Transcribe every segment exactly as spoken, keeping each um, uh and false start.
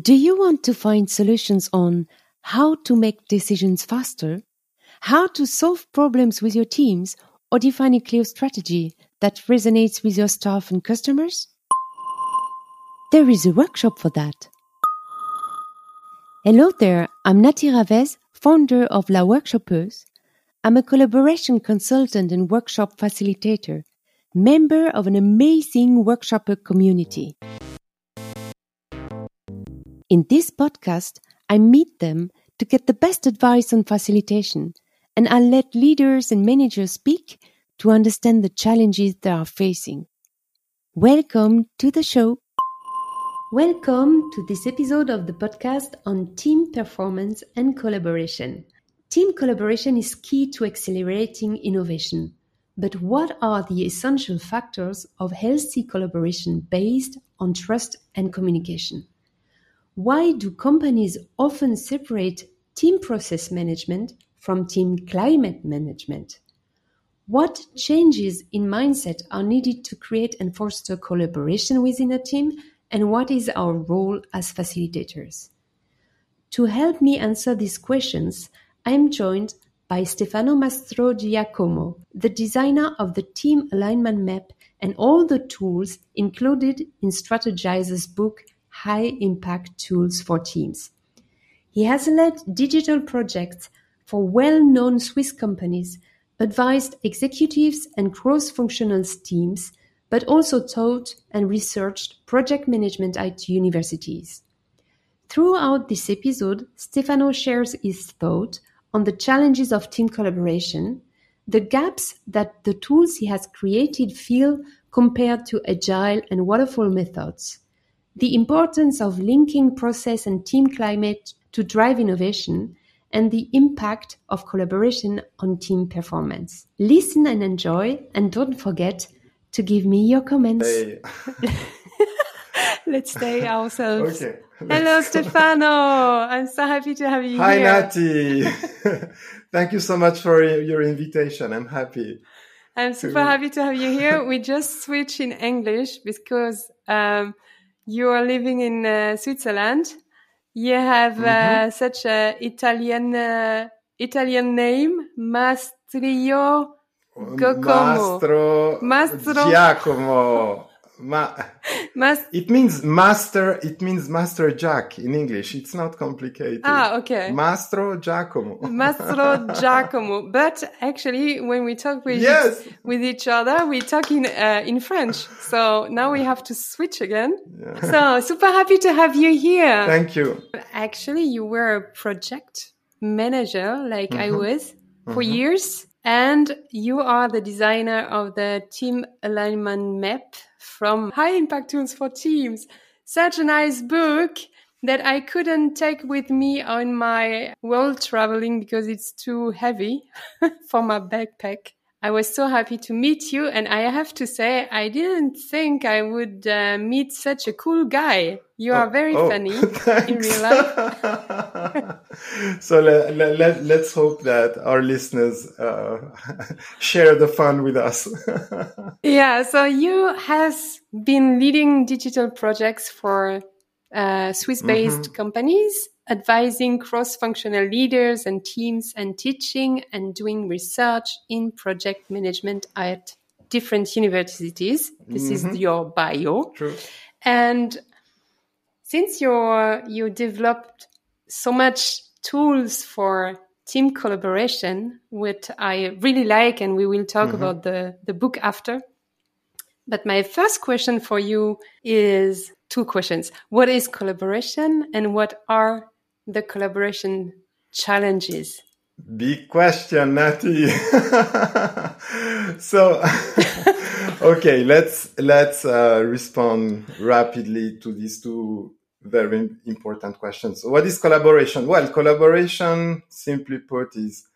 Do you want to find solutions on how to make decisions faster, how to solve problems with your teams, or define a clear strategy that resonates with your staff and customers? There is a workshop for that. Hello there, I'm Nati Ravez, founder of La Workshopeuse. I'm a collaboration consultant and workshop facilitator, member of an amazing workshopper community. In this podcast, I meet them to get the best advice on facilitation, and I let leaders and managers speak to understand the challenges they are facing. Welcome to the show. Welcome to this episode of the podcast on team performance and collaboration. Team collaboration is key to accelerating innovation. But what are the essential factors of healthy collaboration based on trust and communication? Why do companies often separate team process management from team climate management? What changes in mindset are needed to create and foster collaboration within a team? And what is our role as facilitators? To help me answer these questions, I am joined by Stefano Mastrogiacomo, the designer of the team alignment map and all the tools included in Strategyzer's book, High-Impact Tools for Teams. He has led digital projects for well-known Swiss companies, advised executives and cross-functional teams, but also taught and researched project management at universities. Throughout this episode, Stefano shares his thoughts on the challenges of team collaboration, the gaps that the tools he has created fill compared to agile and waterfall methods, the importance of linking process and team climate to drive innovation, and the impact of collaboration on team performance. Listen and enjoy, and don't forget to give me your comments. Hey. Let's stay ourselves. Okay, hello, Stefano. I'm so happy to have you Hi, here. Hi, Nati. Thank you so much for your invitation. I'm happy. I'm super to... happy to have you here. We just switch in English because... Um, You are living in uh, Switzerland. You have uh, mm-hmm. such an Italian uh, Italian name, Mastro Giacomo. Mastro Giacomo. Ma- Mas- it means master. It means Master Jack in English. It's not complicated. Ah, okay. Mastro Giacomo. Mastro Giacomo. But actually, when we talk with yes. each, with each other, we talk in uh, in French. So now we have to switch again. Yeah. So super happy to have you here. Thank you. Actually, you were a project manager, like mm-hmm. I was, for mm-hmm. years, and you are the designer of the team alignment map from High Impact Tools for Teams. Such a nice book that I couldn't take with me on my world traveling because it's too heavy for my backpack. I was so happy to meet you. And I have to say, I didn't think I would uh, meet such a cool guy. You are oh, very oh, funny thanks. In real life. So let, let, let's hope that our listeners uh, share the fun with us. Yeah, so you have been leading digital projects for uh, Swiss-based mm-hmm. companies, advising cross-functional leaders and teams and teaching and doing research in project management at different universities. This mm-hmm. is your bio. True. And since you're, you developed so much tools for team collaboration, which I really like, and we will talk mm-hmm. about the, the book after. But my first question for you is two questions. What is collaboration and what are the collaboration challenges? Big question, Nati. So, okay, let's let's uh, respond rapidly to these two very important questions. What is collaboration? Well, collaboration, simply put, is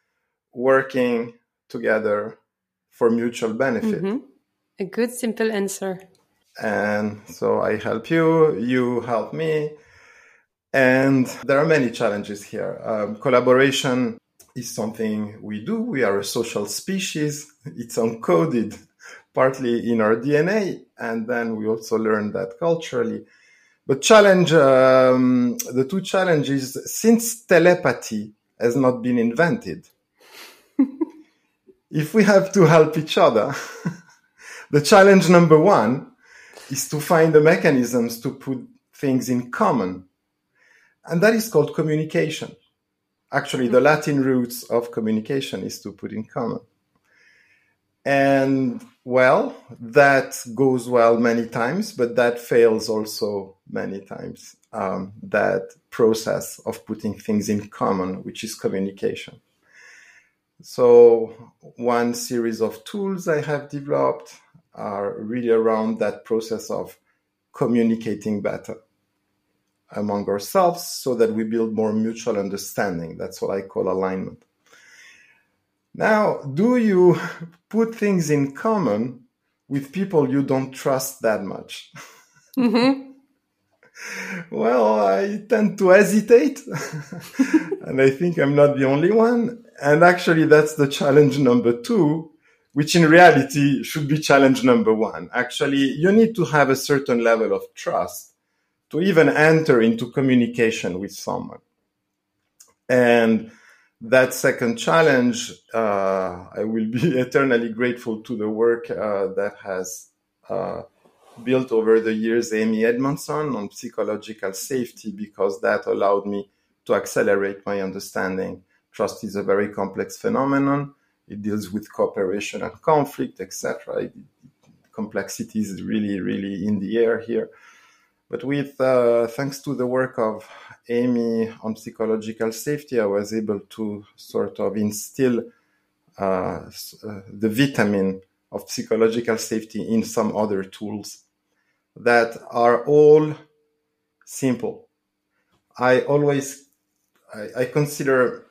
working together for mutual benefit. Mm-hmm. A good, simple answer. And so I help you, you help me. And there are many challenges here. Um, collaboration is something we do. We are a social species. It's encoded partly in our D N A. And then we also learn that culturally. But challenge, um, the two challenges, since telepathy has not been invented, if we have to help each other, the challenge number one is to find the mechanisms to put things in common. And that is called communication. Actually, the Latin roots of communication is to put in common. And, well, that goes well many times, but that fails also many times, um, that process of putting things in common, which is communication. So one series of tools I have developed are really around that process of communicating better among ourselves so that we build more mutual understanding. That's what I call alignment. Now, do you put things in common with people you don't trust that much? Mm-hmm. Well, I tend to hesitate, and I think I'm not the only one. And actually, that's the challenge number two, which in reality should be challenge number one. Actually, you need to have a certain level of trust to even enter into communication with someone. And that second challenge, uh, I will be eternally grateful to the work uh, that has uh, built over the years Amy Edmondson on psychological safety, because that allowed me to accelerate my understanding. Trust is a very complex phenomenon. It deals with cooperation and conflict, et cetera. Complexity is really, really in the air here. But with uh, thanks to the work of Amy on psychological safety, I was able to sort of instill uh, the vitamin of psychological safety in some other tools that are all simple. I always, I, I consider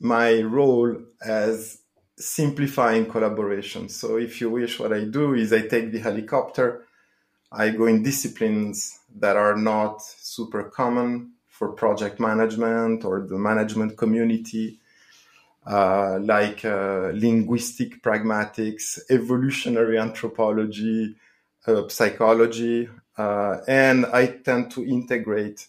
my role as simplifying collaboration. So if you wish, what I do is I take the helicopter, I go in disciplines that are not super common for project management or the management community, uh, like uh, linguistic pragmatics, evolutionary anthropology, uh, psychology, uh, and I tend to integrate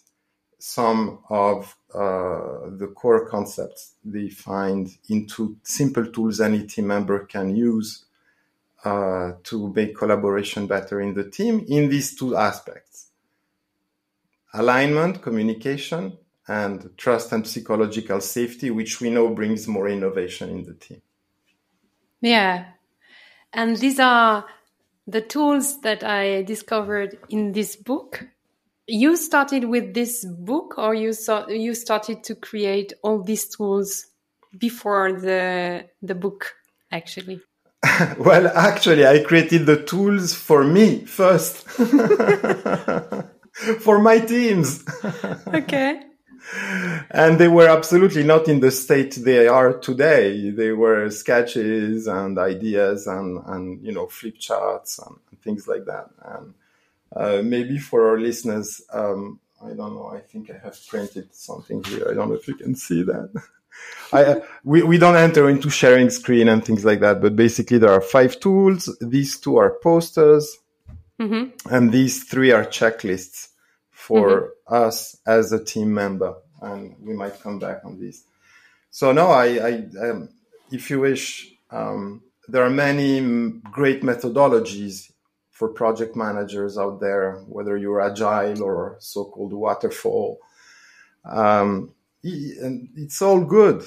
some of uh, the core concepts they find into simple tools any team member can use Uh, to make collaboration better in the team in these two aspects: alignment, communication, and trust and psychological safety, which we know brings more innovation in the team. Yeah. And these are the tools that I discovered in this book. You started with this book, or you saw, you started to create all these tools before the the book, actually? Well, actually, I created the tools for me first, for my teams. Okay. And they were absolutely not in the state they are today. They were sketches and ideas and, and you know, flip charts and things like that. And uh, maybe for our listeners, um, I don't know, I think I have printed something here. I don't know if you can see that. I, we, we don't enter into sharing screen and things like that, but basically there are five tools. These two are posters, mm-hmm. and these three are checklists for mm-hmm. us as a team member, and we might come back on these. So no, I, I um, if you wish, um, there are many great methodologies for project managers out there, whether you're agile or so-called waterfall. Um, And it's all good.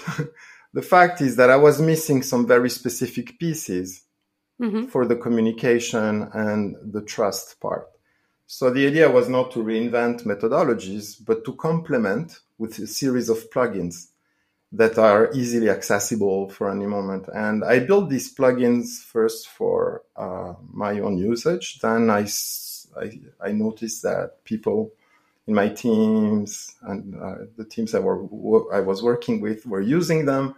The fact is that I was missing some very specific pieces mm-hmm. for the communication and the trust part. So the idea was not to reinvent methodologies, but to complement with a series of plugins that are easily accessible for any moment. And I built these plugins first for uh, my own usage. Then I, I, I noticed that people in my teams and uh, the teams I, were, I was working with were using them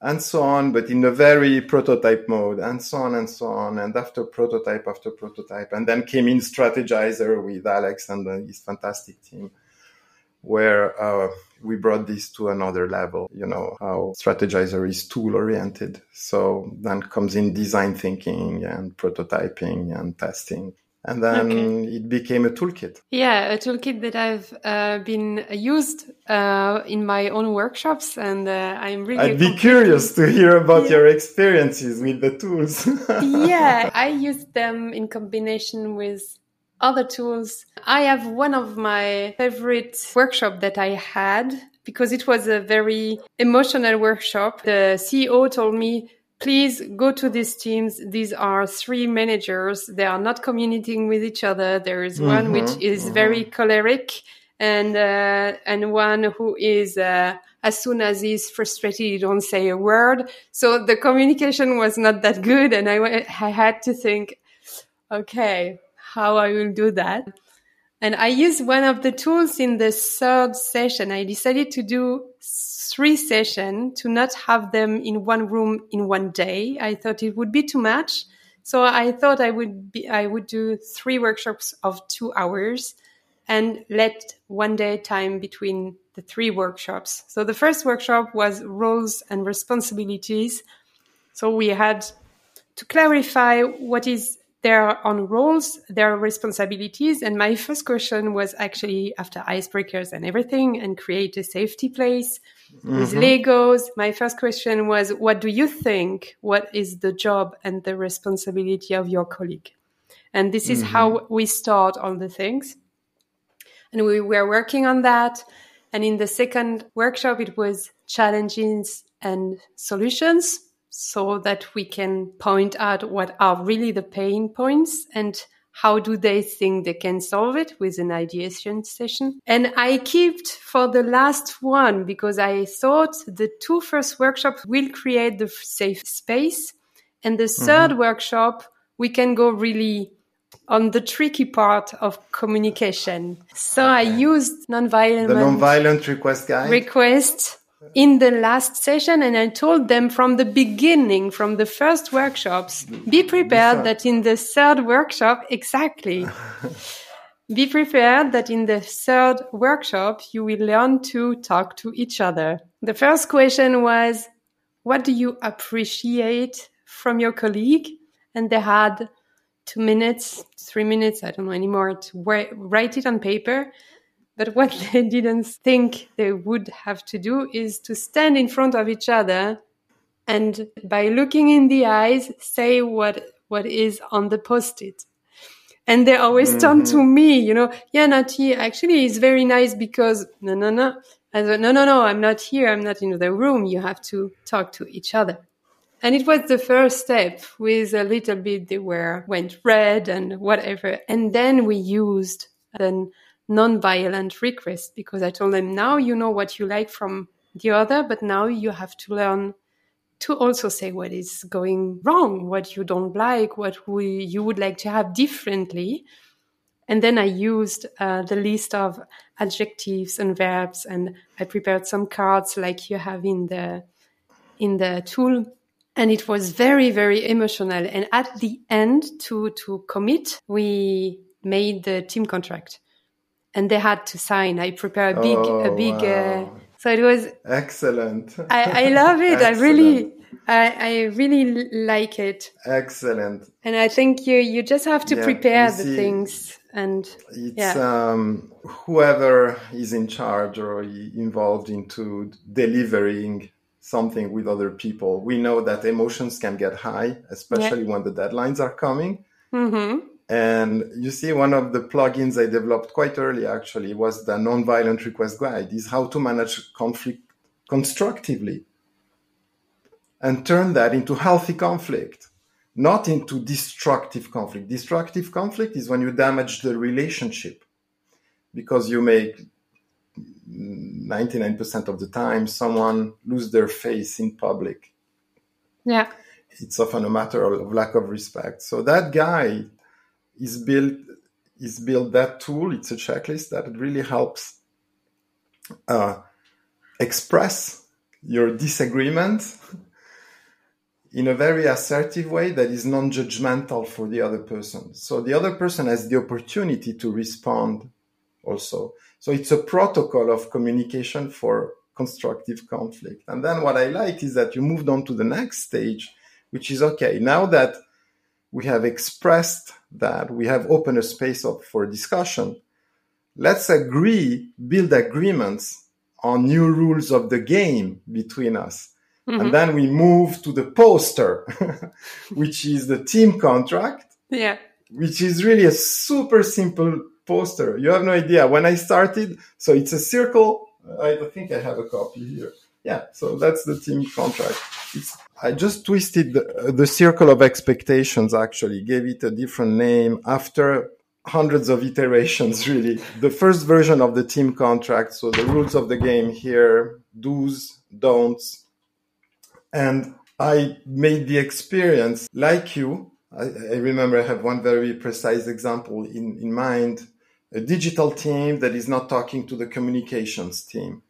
and so on, but in a very prototype mode and so on and so on. And after prototype, after prototype, and then came in Strategyzer with Alex and uh, his fantastic team, where uh, we brought this to another level, you know, how Strategyzer is tool oriented. So then comes in design thinking and prototyping and testing. And then okay. it became a toolkit. Yeah, a toolkit that I've uh, been used uh, in my own workshops. And uh, I'm really... I'd be curious to hear about yeah. your experiences with the tools. Yeah, I use them in combination with other tools. I have one of my favorite workshops that I had because it was a very emotional workshop. The C E O told me, please go to these teams. These are three managers. They are not communicating with each other. There is mm-hmm, one which is mm-hmm. very choleric and uh, and one who is, uh, as soon as he's frustrated, he don't say a word. So the communication was not that good. And I, I had to think, okay, how I will do that. And I used one of the tools in the third session. I decided to do three sessions to not have them in one room in one day. I thought it would be too much. So I thought I would be, I would do three workshops of two hours and let one day time between the three workshops. So the first workshop was roles and responsibilities. So we had to clarify what is their own roles, their responsibilities. And my first question was actually after icebreakers and everything and create a safety place mm-hmm. with Legos. My first question was, what do you think? What is the job and the responsibility of your colleague? And this is mm-hmm. how we start on the things. And we were working on that. And in the second workshop, it was challenges and solutions, so that we can point out what are really the pain points and how do they think they can solve it with an ideation session. And I kept for the last one because I thought the two first workshops will create the safe space. And the mm-hmm. third workshop, we can go really on the tricky part of communication. So okay. I used nonviolent... The nonviolent request guide. Request. In the last session, and I told them from the beginning, from the first workshops, be prepared that in the third workshop, exactly, be prepared that in the third workshop, you will learn to talk to each other. The first question was, what do you appreciate from your colleague? And they had two minutes, three minutes, I don't know anymore, to write it on paper. But what they didn't think they would have to do is to stand in front of each other and by looking in the eyes, say what what is on the post-it. And they always mm-hmm. turn to me, you know, yeah, Nati, actually it's very nice because, no, no, no. I said, no, no, no, I'm not here. I'm not in the room. You have to talk to each other. And it was the first step with a little bit they were went red and whatever. And then we used an non-violent request because I told them now you know what you like from the other, but now you have to learn to also say what is going wrong, what you don't like, what we, you would like to have differently. And then I used uh, the list of adjectives and verbs, and I prepared some cards like you have in the in the tool. And it was very, very emotional. And at the end, to to commit, we made the team contract. And they had to sign. I prepared a big, oh, a big. Wow. Uh, so it was excellent. I, I love it. I really, I, I really like it. Excellent. And I think you, you just have to yeah, prepare the see, things. And it's yeah. um, whoever is in charge or involved into delivering something with other people. We know that emotions can get high, especially yeah. when the deadlines are coming. Mm-hmm. And you see, one of the plugins I developed quite early, actually, was the nonviolent request guide, is how to manage conflict constructively and turn that into healthy conflict, not into destructive conflict. Destructive conflict is when you damage the relationship because you make ninety-nine percent of the time someone lose their face in public. Yeah. It's often a matter of lack of respect. So that guide is built, is built that tool. It's a checklist that really helps uh, express your disagreement in a very assertive way that is non-judgmental for the other person. So the other person has the opportunity to respond also. So it's a protocol of communication for constructive conflict. And then what I like is that you moved on to the next stage, which is, okay, now that we have expressed that, we have opened a space up for discussion. Let's agree, build agreements on new rules of the game between us. Mm-hmm. And then we move to the poster, which is the team contract, yeah, which is really a super simple poster. You have no idea. When I started, so it's a circle. I think I have a copy here. Yeah, so that's the team contract. It's, I just twisted the, the circle of expectations, actually, gave it a different name after hundreds of iterations, really. The first version of the team contract, so the rules of the game here, do's, don'ts. And I made the experience like you. I, I remember I have one very precise example in, in mind, a digital team that is not talking to the communications team.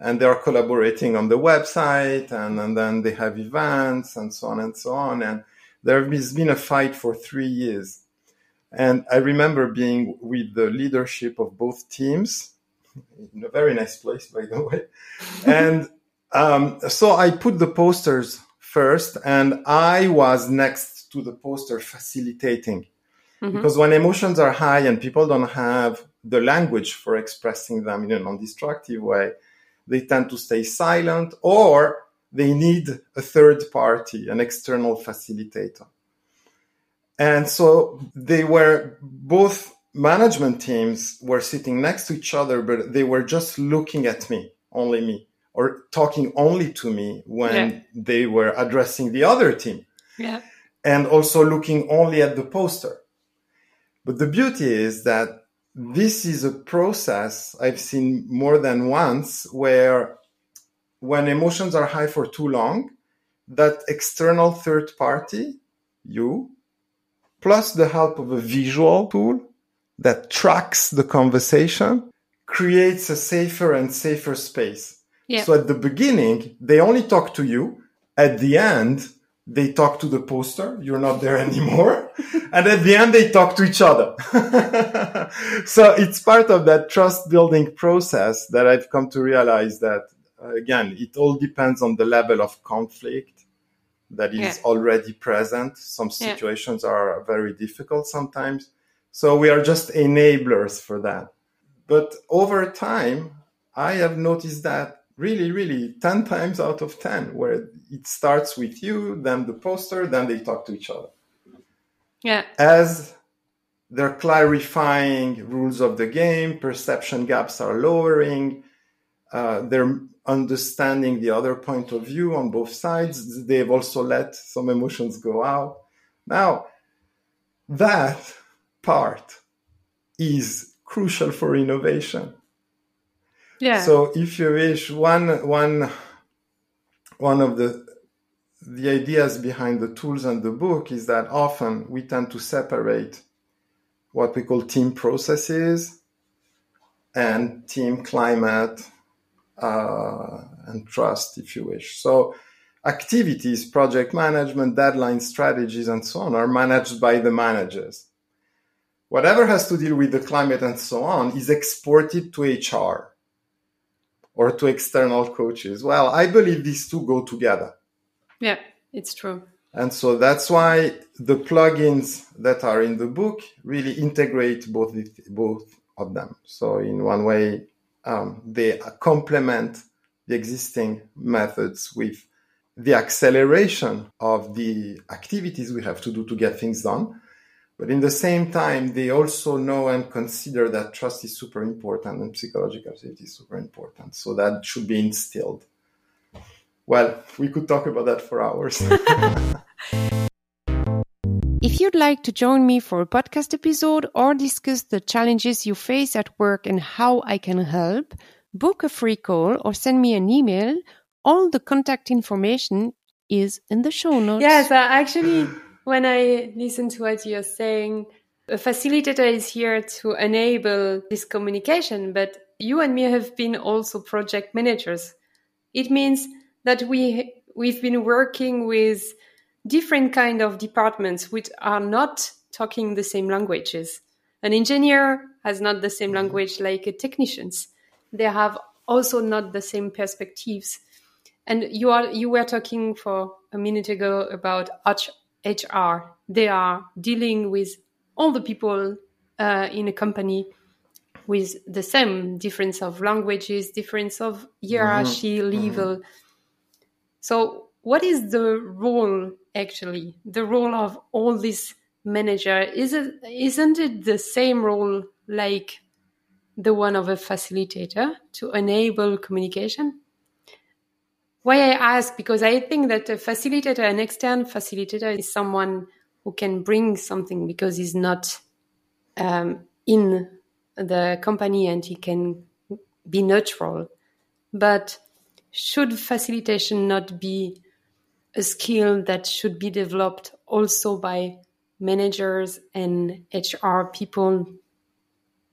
And they are collaborating on the website, and, and then they have events and so on and so on. And there has been a fight for three years. And I remember being with the leadership of both teams, in a very nice place, by the way. And Um, so I put the posters first, and I was next to the poster facilitating. Mm-hmm. Because when emotions are high and people don't have the language for expressing them in a non-destructive way, they tend to stay silent, or they need a third party, an external facilitator. And so they were both management teams were sitting next to each other, but they were just looking at me, only me, or talking only to me when yeah. they were addressing the other team. Yeah. And also looking only at the poster. But the beauty is that this is a process I've seen more than once where when emotions are high for too long, that external third party, you, plus the help of a visual tool that tracks the conversation, creates a safer and safer space. Yeah. So at the beginning, they only talk to you. At the end, they talk to the poster. You're not there anymore. And at the end, they talk to each other. So it's part of that trust building process that I've come to realize that, uh, again, it all depends on the level of conflict that is yeah. already present. Some situations yeah. are very difficult sometimes. So we are just enablers for that. But over time, I have noticed that Really, really, ten times out of ten, where it starts with you, then the poster, then they talk to each other. Yeah. As they're clarifying rules of the game, perception gaps are lowering, uh, they're understanding the other point of view on both sides. They've also let some emotions go out. Now, that part is crucial for innovation. Yeah. So if you wish, one, one, one of the, the ideas behind the tools and the book is that often we tend to separate what we call team processes and team climate uh, and trust, if you wish. So activities, project management, deadlines, strategies, and so on are managed by the managers. Whatever has to deal with the climate and so on is exported to H R. Or to external coaches. Well, I believe these two go together. Yeah, it's true. And so that's why the plugins that are in the book really integrate both both of them. So in one way, um, they complement the existing methods with the acceleration of the activities we have to do to get things done. But in the same time, they also know and consider that trust is super important and psychological safety is super important. So that should be instilled. Well, we could talk about that for hours. If you'd like to join me for a podcast episode or discuss the challenges you face at work and how I can help, book a free call or send me an email. All the contact information is in the show notes. Yes, uh, actually... When I listen to what you're saying, a facilitator is here to enable this communication, but you and me have been also project managers. It means that we, we've been working with different kind of departments which are not talking the same languages. An engineer has not the same language like a technicians. They have also not the same perspectives. And you are you were talking for a minute ago about arch H R. They are dealing with all the people uh, in a company with the same difference of languages, difference of hierarchy, mm-hmm. level. Mm-hmm. So what is the role, actually, the role of all this manager? Is it, isn't it the same role like the one of a facilitator to enable communication? Why I ask, because I think that a facilitator, an external facilitator, is someone who can bring something because he's not um, in the company and he can be neutral. But should facilitation not be a skill that should be developed also by managers and H R people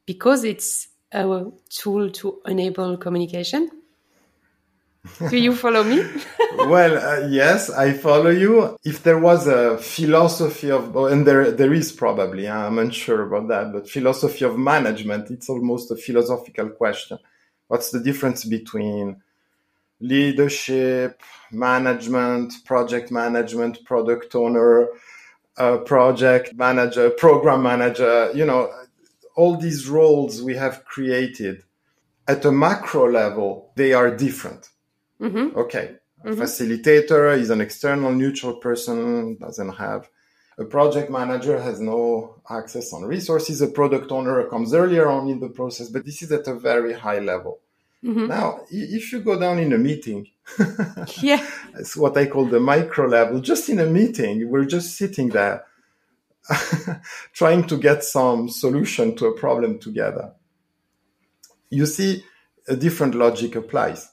because it's a tool to enable communication? Do you follow me? Well, uh, yes, I follow you. If there was a philosophy of, and there there is probably, I'm unsure about that, but philosophy of management, it's almost a philosophical question. What's the difference between leadership, management, project management, product owner, uh, project manager, program manager, you know, all these roles we have created at a macro level, they are different. Mm-hmm. Okay. A mm-hmm. facilitator is an external neutral person, doesn't have a project manager, has no access on resources. A product owner comes earlier on in the process, but this is at a very high level. Mm-hmm. Now, if you go down in a meeting, yeah, it's what I call the micro level. Just in a meeting, we're just sitting there trying to get some solution to a problem together. You see, a different logic applies.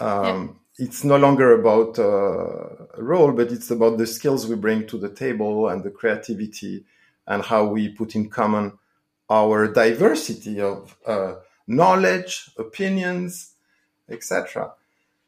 Um, yeah. It's no longer about uh, a role, but it's about the skills we bring to the table and the creativity and how we put in common our diversity of uh, knowledge, opinions, et cetera.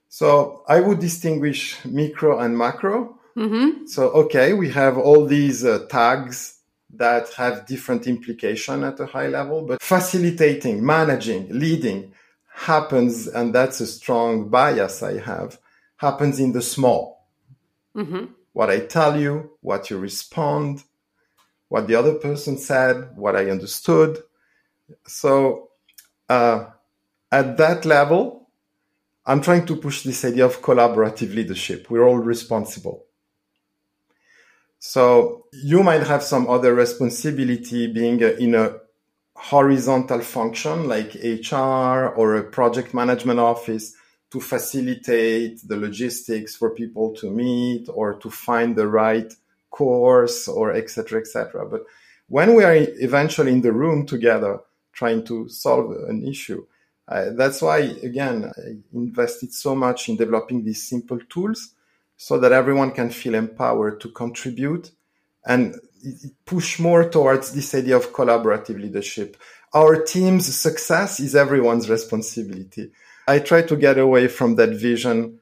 So I would distinguish micro and macro. Mm-hmm. So, okay, we have all these uh, tags that have different implication at a high level, but facilitating, managing, leading happens, and that's a strong bias I have, happens in the small. Mm-hmm. What I tell you, what you respond, what the other person said, what I understood. So uh, at that level, I'm trying to push this idea of collaborative leadership. We're all responsible. So you might have some other responsibility being in a horizontal function like H R or a project management office to facilitate the logistics for people to meet or to find the right course or et cetera, et cetera. But when we are eventually in the room together trying to solve an issue, uh, that's why, again, I invested so much in developing these simple tools so that everyone can feel empowered to contribute and push more towards this idea of collaborative leadership. Our team's success is everyone's responsibility. I try to get away from that vision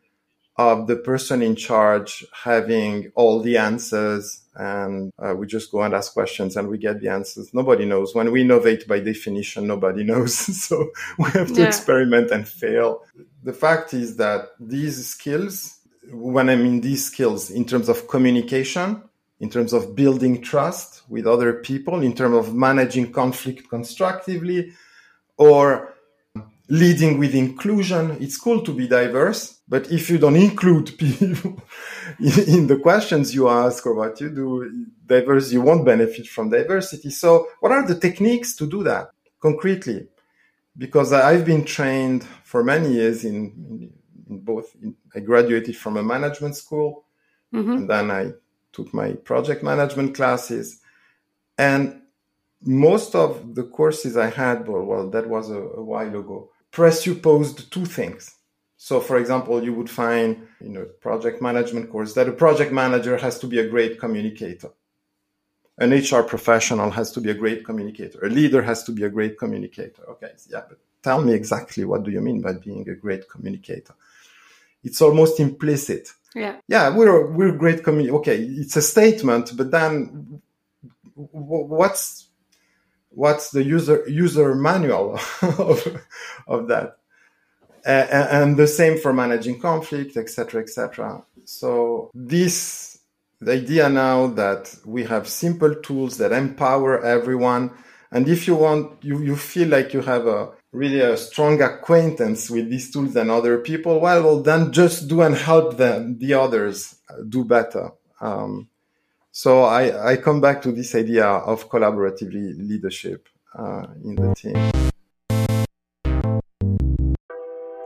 of the person in charge having all the answers, and uh, we just go and ask questions and we get the answers. Nobody knows. When we innovate, by definition, nobody knows. So we have to yeah. experiment and fail. The fact is that these skills, when I mean these skills in terms of communication, in terms of building trust with other people, in terms of managing conflict constructively, or leading with inclusion. It's cool to be diverse, but if you don't include people in the questions you ask or what you do, diverse, you won't benefit from diversity. So what are the techniques to do that concretely? Because I've been trained for many years in, in both. In, I graduated from a management school, mm-hmm. and then I took my project management classes, and most of the courses I had, well, well that was a, a while ago, presupposed two things. So, for example, you would find in a project management course that a project manager has to be a great communicator. An H R professional has to be a great communicator. A leader has to be a great communicator. Okay, yeah, but tell me exactly what do you mean by being a great communicator? It's almost implicit. Yeah, yeah, we're we're great community. Okay, it's a statement, but then what's what's the user user manual of of that? And, and the same for managing conflict, et cetera, et cetera. So this The idea now that we have simple tools that empower everyone. And if you want, you, you feel like you have a really a strong acquaintance with these tools than other people, well, well then just do and help them, the others do better. Um, so I, I come back to this idea of collaborative leadership uh, in the team.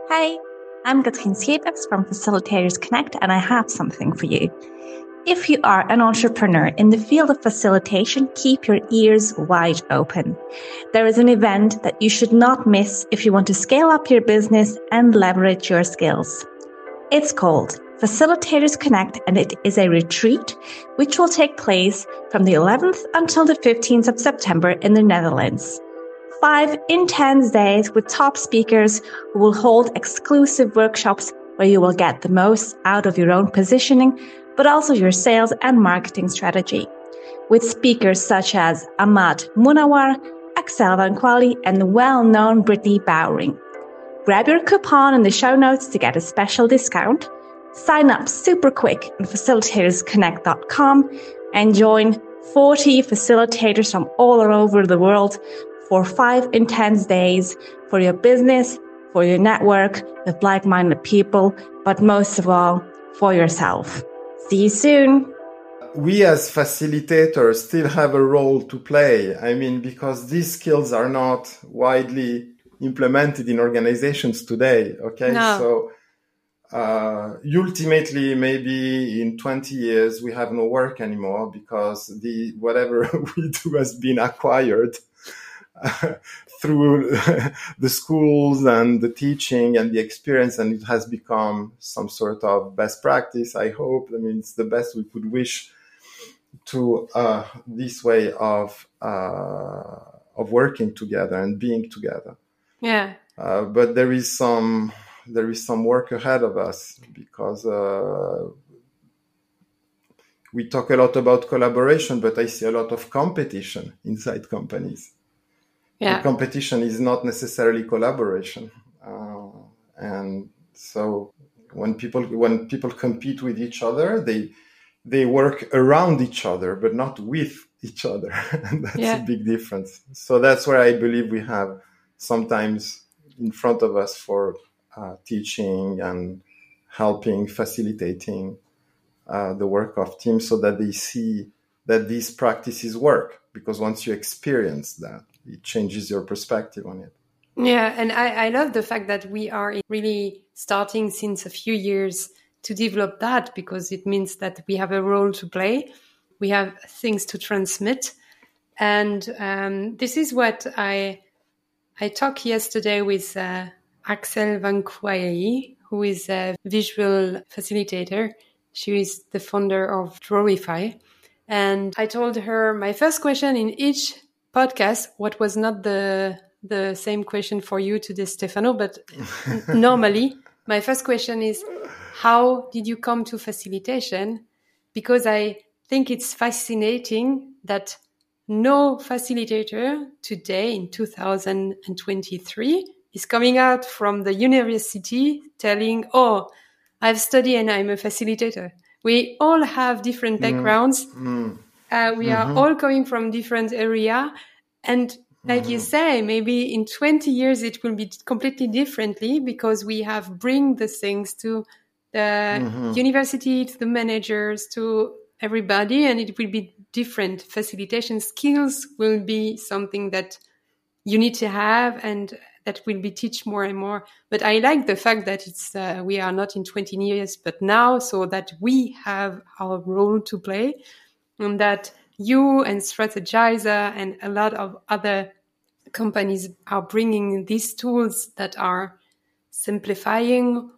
Hi, I'm Katrien Schepers from Facilitators Connect, and I have something for you. If you are an entrepreneur in the field of facilitation, keep your ears wide open. There is an event that you should not miss if you want to scale up your business and leverage your skills. It's called Facilitators Connect, and it is a retreat which will take place from the eleventh until the fifteenth of September in the Netherlands. Five intense days with top speakers who will hold exclusive workshops where you will get the most out of your own positioning, but also your sales and marketing strategy, with speakers such as Ahmad Munawar, Axelle Vanquaillie, and the well-known Brittany Bowering. Grab your coupon in the show notes to get a special discount. Sign up super quick on facilitators connect dot com and join forty facilitators from all over the world for five intense days for your business, for your network, with like-minded people, but most of all, for yourself. See you soon. We as facilitators still have a role to play. I mean, because these skills are not widely implemented in organizations today. Okay. No. So uh, ultimately, maybe in twenty years, we have no work anymore because the whatever we do has been acquired uh, through the schools and the teaching and the experience, and it has become some sort of best practice, I hope. I mean, it's the best we could wish to uh, this way of uh, of working together and being together. Yeah. Uh, but there is some there is some work ahead of us because uh, we talk a lot about collaboration, but I see a lot of competition inside companies. Yeah. And competition is not necessarily collaboration, uh, and so when people when people compete with each other, they they work around each other, but not with each other. And that's yeah. a big difference. So that's where I believe we have sometimes in front of us for uh, teaching and helping, facilitating uh, the work of teams, so that they see that these practices work. Because once you experience that, it changes your perspective on it. Yeah, and I, I love the fact that we are really starting since a few years to develop that, because it means that we have a role to play. We have things to transmit. And um, this is what I I talked yesterday with uh, Axelle Vanquaillie, who is a visual facilitator. She is the founder of Drawify. And I told her my first question in each podcast, what was not the the same question for you today, Stefano, but n- normally my first question is, how did you come to facilitation? Because I think it's fascinating that no facilitator today in two thousand twenty-three is coming out from the university telling, oh, I've studied and I'm a facilitator. We all have different backgrounds. Mm. Mm. Uh, we mm-hmm. are all coming from different area. And like mm-hmm. you say, maybe in twenty years, it will be completely differently because we have bring the things to the mm-hmm. university, to the managers, to everybody, and it will be different. Facilitation skills will be something that you need to have and that will be teach more and more. But I like the fact that it's uh, we are not in twenty years, but now, so that we have our role to play. And that you and Strategyzer and a lot of other companies are bringing these tools that are simplifying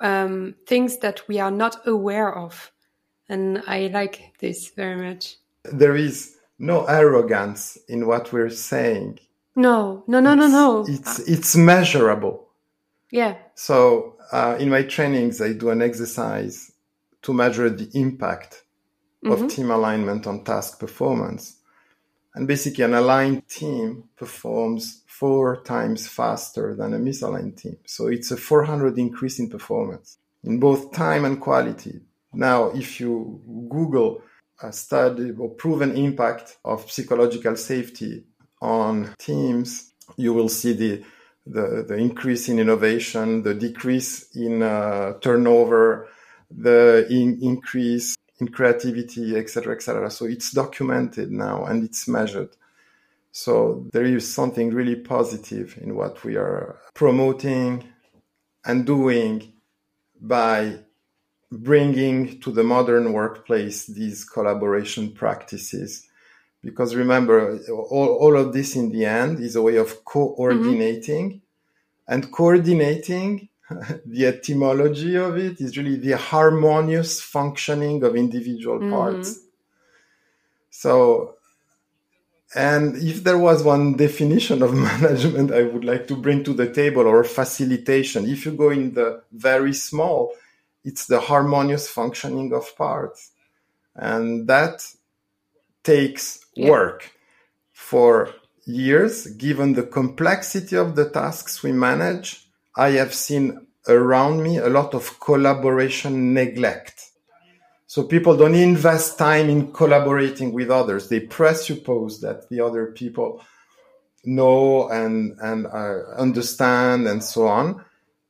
um, things that we are not aware of. And I like this very much. There is no arrogance in what we're saying. No, no, no, no, no. It's, it's, it's measurable. Yeah. So uh, in my trainings, I do an exercise to measure the impact of mm-hmm. team alignment on task performance. And basically, an aligned team performs four times faster than a misaligned team. So it's a four hundred increase in performance in both time and quality. Now, if you Google a study or proven impact of psychological safety on teams, you will see the the, the increase in innovation, the decrease in uh, turnover, the in, increase in creativity, et cetera, et cetera. So it's documented now and it's measured. So there is something really positive in what we are promoting and doing by bringing to the modern workplace these collaboration practices. Because remember, all, all of this in the end is a way of coordinating. Mm-hmm. And coordinating, the etymology of it is really the harmonious functioning of individual mm-hmm. parts. So, and if there was one definition of management I would like to bring to the table, or facilitation, if you go in the very small, it's the harmonious functioning of parts. And that takes work yeah. for years. Given the complexity of the tasks we manage, I have seen around me a lot of collaboration neglect. So people don't invest time in collaborating with others. They presuppose that the other people know and, and uh, understand and so on.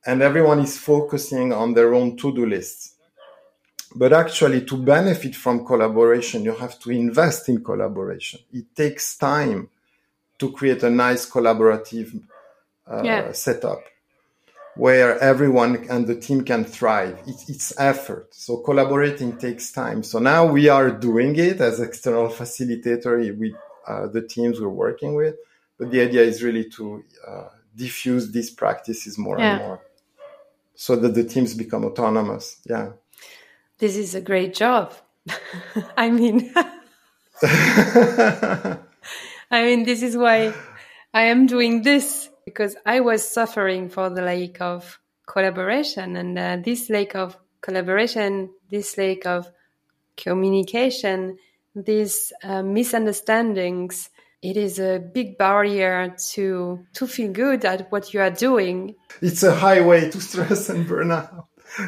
And everyone is focusing on their own to-do lists. But actually, to benefit from collaboration, you have to invest in collaboration. It takes time to create a nice collaborative uh, yeah. setup where everyone and the team can thrive. It, it's effort. So collaborating takes time. So now we are doing it as external facilitator with uh, the teams we're working with. But the idea is really to uh, diffuse these practices more yeah. and more, so that the teams become autonomous. Yeah. This is a great job. I mean, I mean, this is why I am doing this, because I was suffering for the lack of collaboration, and uh, this lack of collaboration, this lack of communication, these uh, misunderstandings. It is a big barrier to to feel good at what you are doing. It's a highway to stress and burnout.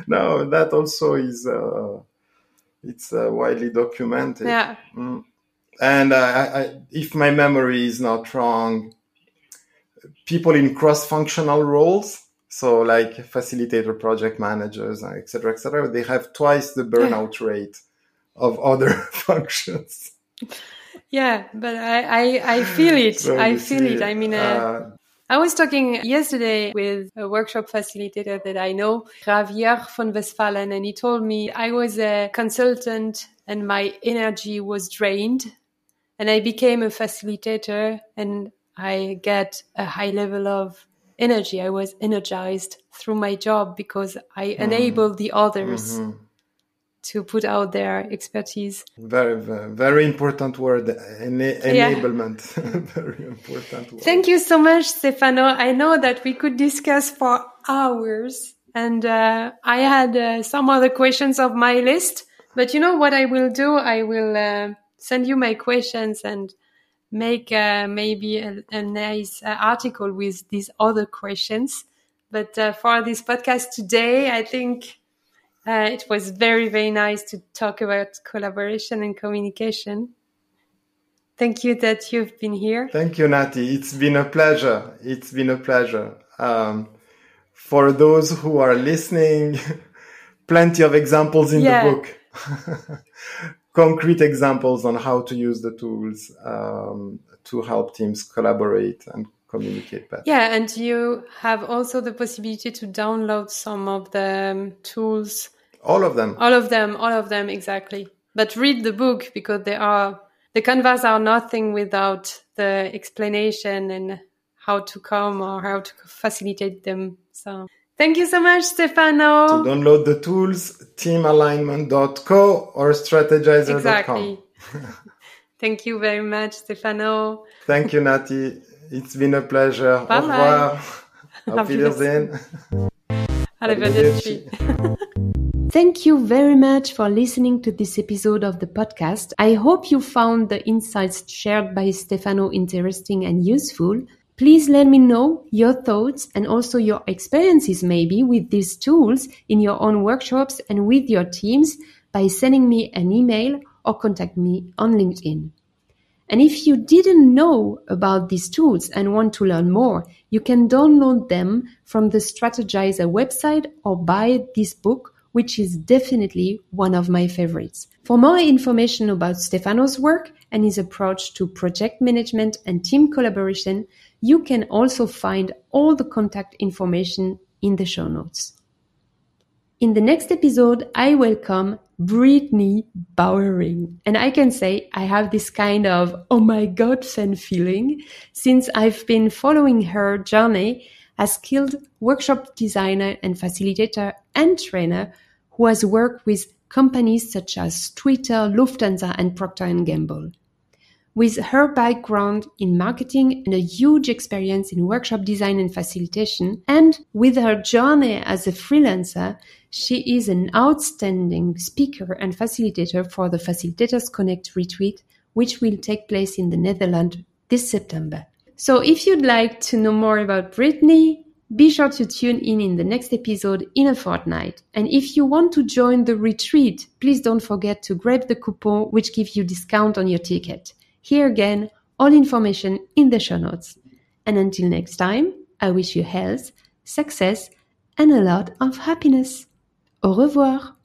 No, that also is uh, it's uh, widely documented. Yeah. Mm. And uh, I, I, if my memory is not wrong, people in cross-functional roles, so like facilitator, project managers, et cetera, et cetera, they have twice the burnout yeah. rate of other functions. Yeah, but I, I, I feel it. So I feel it. it. I mean, uh, uh, I was talking yesterday with a workshop facilitator that I know, Javier von Westphalen, and he told me I was a consultant and my energy was drained, and I became a facilitator and I get a high level of energy. I was energized through my job because I mm. enabled the others. Mm-hmm. to put out their expertise. Very, very, very important word, ena- enablement. Yeah. Very important word. Thank you so much, Stefano. I know that we could discuss for hours, and uh, I had uh, some other questions of my list, but you know what I will do? I will uh, send you my questions and make uh, maybe a, a nice uh, article with these other questions. But uh, for this podcast today, I think... Uh, it was very, very nice to talk about collaboration and communication. Thank you that you've been here. Thank you, Nati. It's been a pleasure. It's been a pleasure. Um, for those who are listening, plenty of examples in yeah. the book. Concrete examples on how to use the tools um, to help teams collaborate and communicate better. Yeah, and you have also the possibility to download some of the um, tools. All of them. All of them. All of them. Exactly. But read the book, because they are, the canvas are nothing without the explanation and how to come or how to facilitate them. So thank you so much, Stefano. To download the tools, team alignment dot co or strategyzer dot com. Exactly. Thank you very much, Stefano. Thank you, Nati. It's been a pleasure. Bye. Au revoir. Auf Wiedersehen. Thank you very much for listening to this episode of the podcast. I hope you found the insights shared by Stefano interesting and useful. Please let me know your thoughts and also your experiences maybe with these tools in your own workshops and with your teams by sending me an email or contact me on LinkedIn. And if you didn't know about these tools and want to learn more, you can download them from the Strategyzer website or buy this book, which is definitely one of my favorites. For more information about Stefano's work and his approach to project management and team collaboration, you can also find all the contact information in the show notes. In the next episode, I welcome Brittany Bowering. And I can say I have this kind of, oh my God, fan feeling since I've been following her journey as skilled workshop designer and facilitator and trainer who has worked with companies such as Twitter, Lufthansa, and Procter and Gamble. With her background in marketing and a huge experience in workshop design and facilitation, and with her journey as a freelancer, she is an outstanding speaker and facilitator for the Facilitators Connect retreat, which will take place in the Netherlands this September. So if you'd like to know more about Brittany, be sure to tune in in the next episode in a fortnight. And if you want to join the retreat, please don't forget to grab the coupon, which gives you discount on your ticket. Here again, all information in the show notes. And until next time, I wish you health, success, and a lot of happiness. Au revoir.